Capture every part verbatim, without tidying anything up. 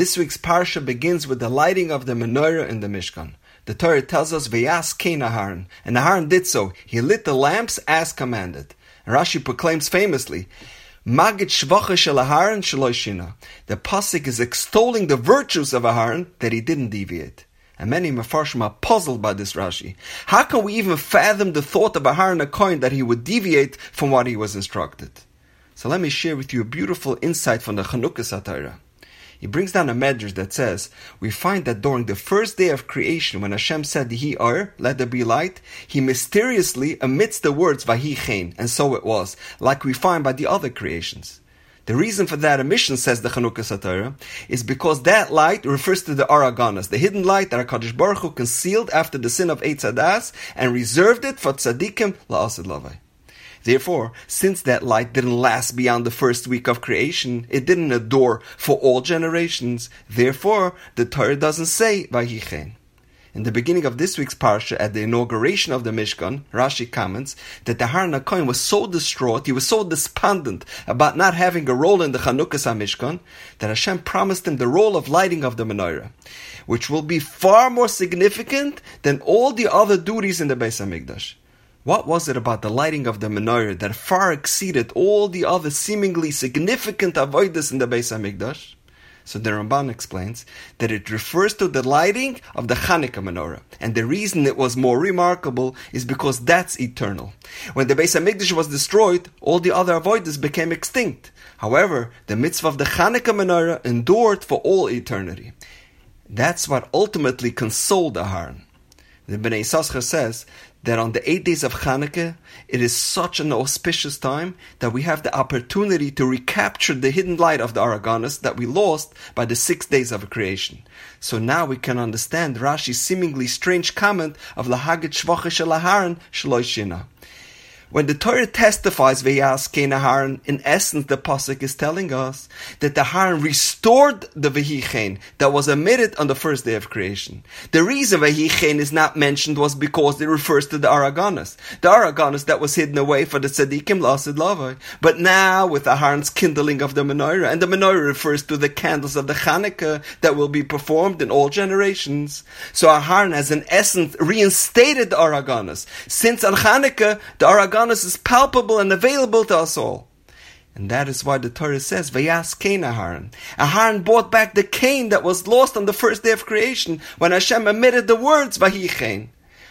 This week's parsha begins with the lighting of the menorah in the Mishkan. The Torah tells us, Vayas Kane Aharon, and Aharon did so. He lit the lamps as commanded. And Rashi proclaims famously, Magid Shvacha Shel Aharon Shelo Shina. The pasuk is extolling the virtues of Aharon that he didn't deviate. And many Mepharshim are puzzled by this Rashi. How can we even fathom the thought of Aharon HaKohen that he would deviate from what he was instructed? So let me share with you a beautiful insight from the Chanukah satayra. He brings down a medrash that says, we find that during the first day of creation, when Hashem said, Yehi Or, let there be light, he mysteriously omits the words, V'hayah Chen, and so it was, like we find by the other creations. The reason for that omission, says the Chanukah satayra, is because that light refers to the Aragonas, the hidden light that HaKadosh Baruch Hu concealed after the sin of Eitz Adas and reserved it for Tzadikim La'asid Lavey. Therefore, since that light didn't last beyond the first week of creation, it didn't endure for all generations. Therefore, the Torah doesn't say V'hayah Chen. In the beginning of this week's parsha, at the inauguration of the Mishkan, Rashi comments that the Aharon HaKohen was so distraught, he was so despondent about not having a role in the Chanukas HaMishkan, that Hashem promised him the role of lighting of the menorah, which will be far more significant than all the other duties in the Beis HaMikdash. What was it about the lighting of the menorah that far exceeded all the other seemingly significant avodas in the Beis HaMikdash? So the Ramban explains that it refers to the lighting of the Hanukkah menorah. And the reason it was more remarkable is because that's eternal. When the Beis HaMikdash was destroyed, all the other avodas became extinct. However, the mitzvah of the Hanukkah menorah endured for all eternity. That's what ultimately consoled Aharon. The Bnei Sascha says that on the eight days of Chanukah, it is such an auspicious time that we have the opportunity to recapture the hidden light of the Aragonus that we lost by the six days of creation. So now we can understand Rashi's seemingly strange comment of Lahagit Shvachah Shel Aharon Shelo Shina. When the Torah testifies Vayas Kane Aharon, in essence the pasuk is telling us that the Aharon restored the V'hayah Chen that was omitted on the first day of creation. The reason V'hayah Chen is not mentioned was because it refers to the Aragonus, the Aragonus that was hidden away for the Tzadikim La'asid Lavey. But now with Aharon's kindling of the menorah, and the menorah refers to the candles of the Chanukah that will be performed in all generations. So Aharon has in essence reinstated the Aragonus, since on Chanukah the Aragonus is palpable and available to us all. And that is why the Torah says, Vayas Kane Aharon. Aharon brought back the Kane that was lost on the first day of creation when Hashem omitted the words, V'hayah Chen.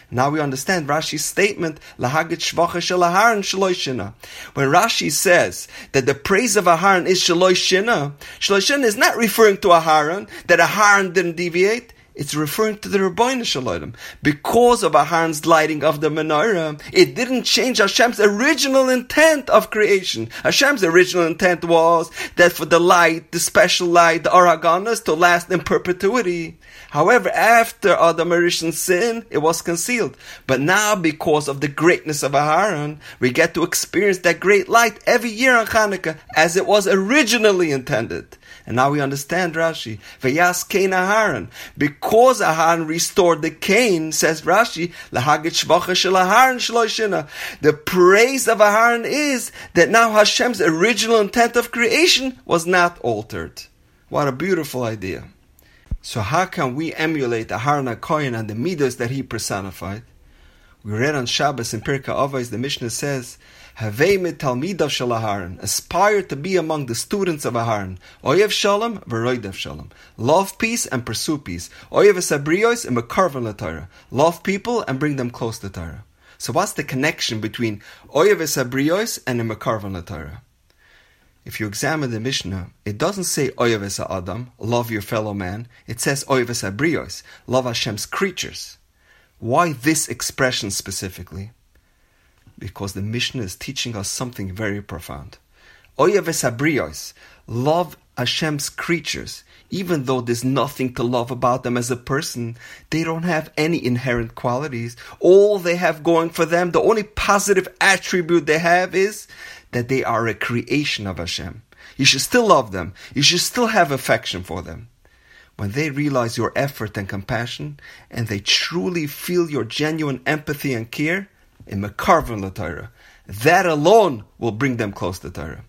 Now we understand Rashi's statement, Lahagit Shvachah Shel Aharon Shelo Shina. When Rashi says that the praise of Aharon is Shelo Shina, Shelo Shina is not referring to Aharon, that Aharon didn't deviate. It's referring to the Rebbeinu Shel Olam. Because of Aharon's lighting of the menorah, it didn't change Hashem's original intent of creation. Hashem's original intent was that for the light, the special light, the Aragonus, to last in perpetuity. However, after Adam and Eve's sin, it was concealed. But now, because of the greatness of Aharon, we get to experience that great light every year on Chanukah, as it was originally intended. And now we understand Rashi, Vayas Kane Aharon. Because Aharon restored the Kane, says Rashi, Lahagit Shvachah Shel Aharon Shelo Shina. The praise of Aharon is that now Hashem's original intent of creation was not altered. What a beautiful idea. So how can we emulate Aharon HaKohen and the midos that he personified? We read on Shabbos in Pirkei Avos, the Mishnah says, Havei mitalmidav shel Aharon, aspire to be among the students of Aharon. Oyev Shalom v'roidev Shalom. Love peace and pursue peace. Oyev esabrios and Macarver Lataira. Love people and bring them close to Torah. So what's the connection between Oyev esabrios and Macarver Lataira? If you examine the Mishnah, it doesn't say Oyev esh Adam, love your fellow man. It says Oyev esabrios, love Hashem's creatures. Why this expression specifically? Because the Mishnah is teaching us something very profound. Oyev esabrios, love Hashem's creatures. Even though there's nothing to love about them as a person, they don't have any inherent qualities. All they have going for them, the only positive attribute they have is that they are a creation of Hashem. You should still love them. You should still have affection for them. When they realize your effort and compassion, and they truly feel your genuine empathy and care, in Macarver Lataira, that alone will bring them close to Torah.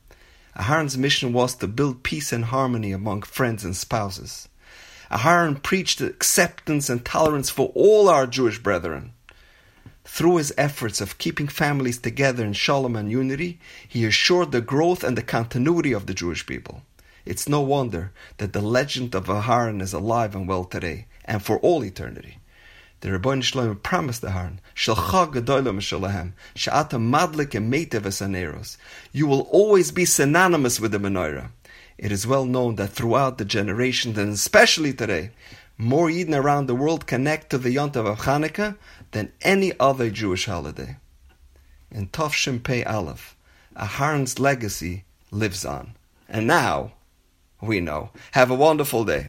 Aharon's mission was to build peace and harmony among friends and spouses. Aharon preached acceptance and tolerance for all our Jewish brethren. Through his efforts of keeping families together in shalom and unity, he assured the growth and the continuity of the Jewish people. It's no wonder that the legend of Aharon is alive and well today, and for all eternity. The Rebbeinu Shalom promised Aharon, "Shalcha gedolim shalahem, she'ata madlik emeitev esaneros." You will always be synonymous with the menorah. It is well known that throughout the generations, and especially today, more Yiden around the world connect to the Yontav of Chanukah than any other Jewish holiday. In Tov Shem Pei Aleph, Aharon's legacy lives on. And now, we know. Have a wonderful day.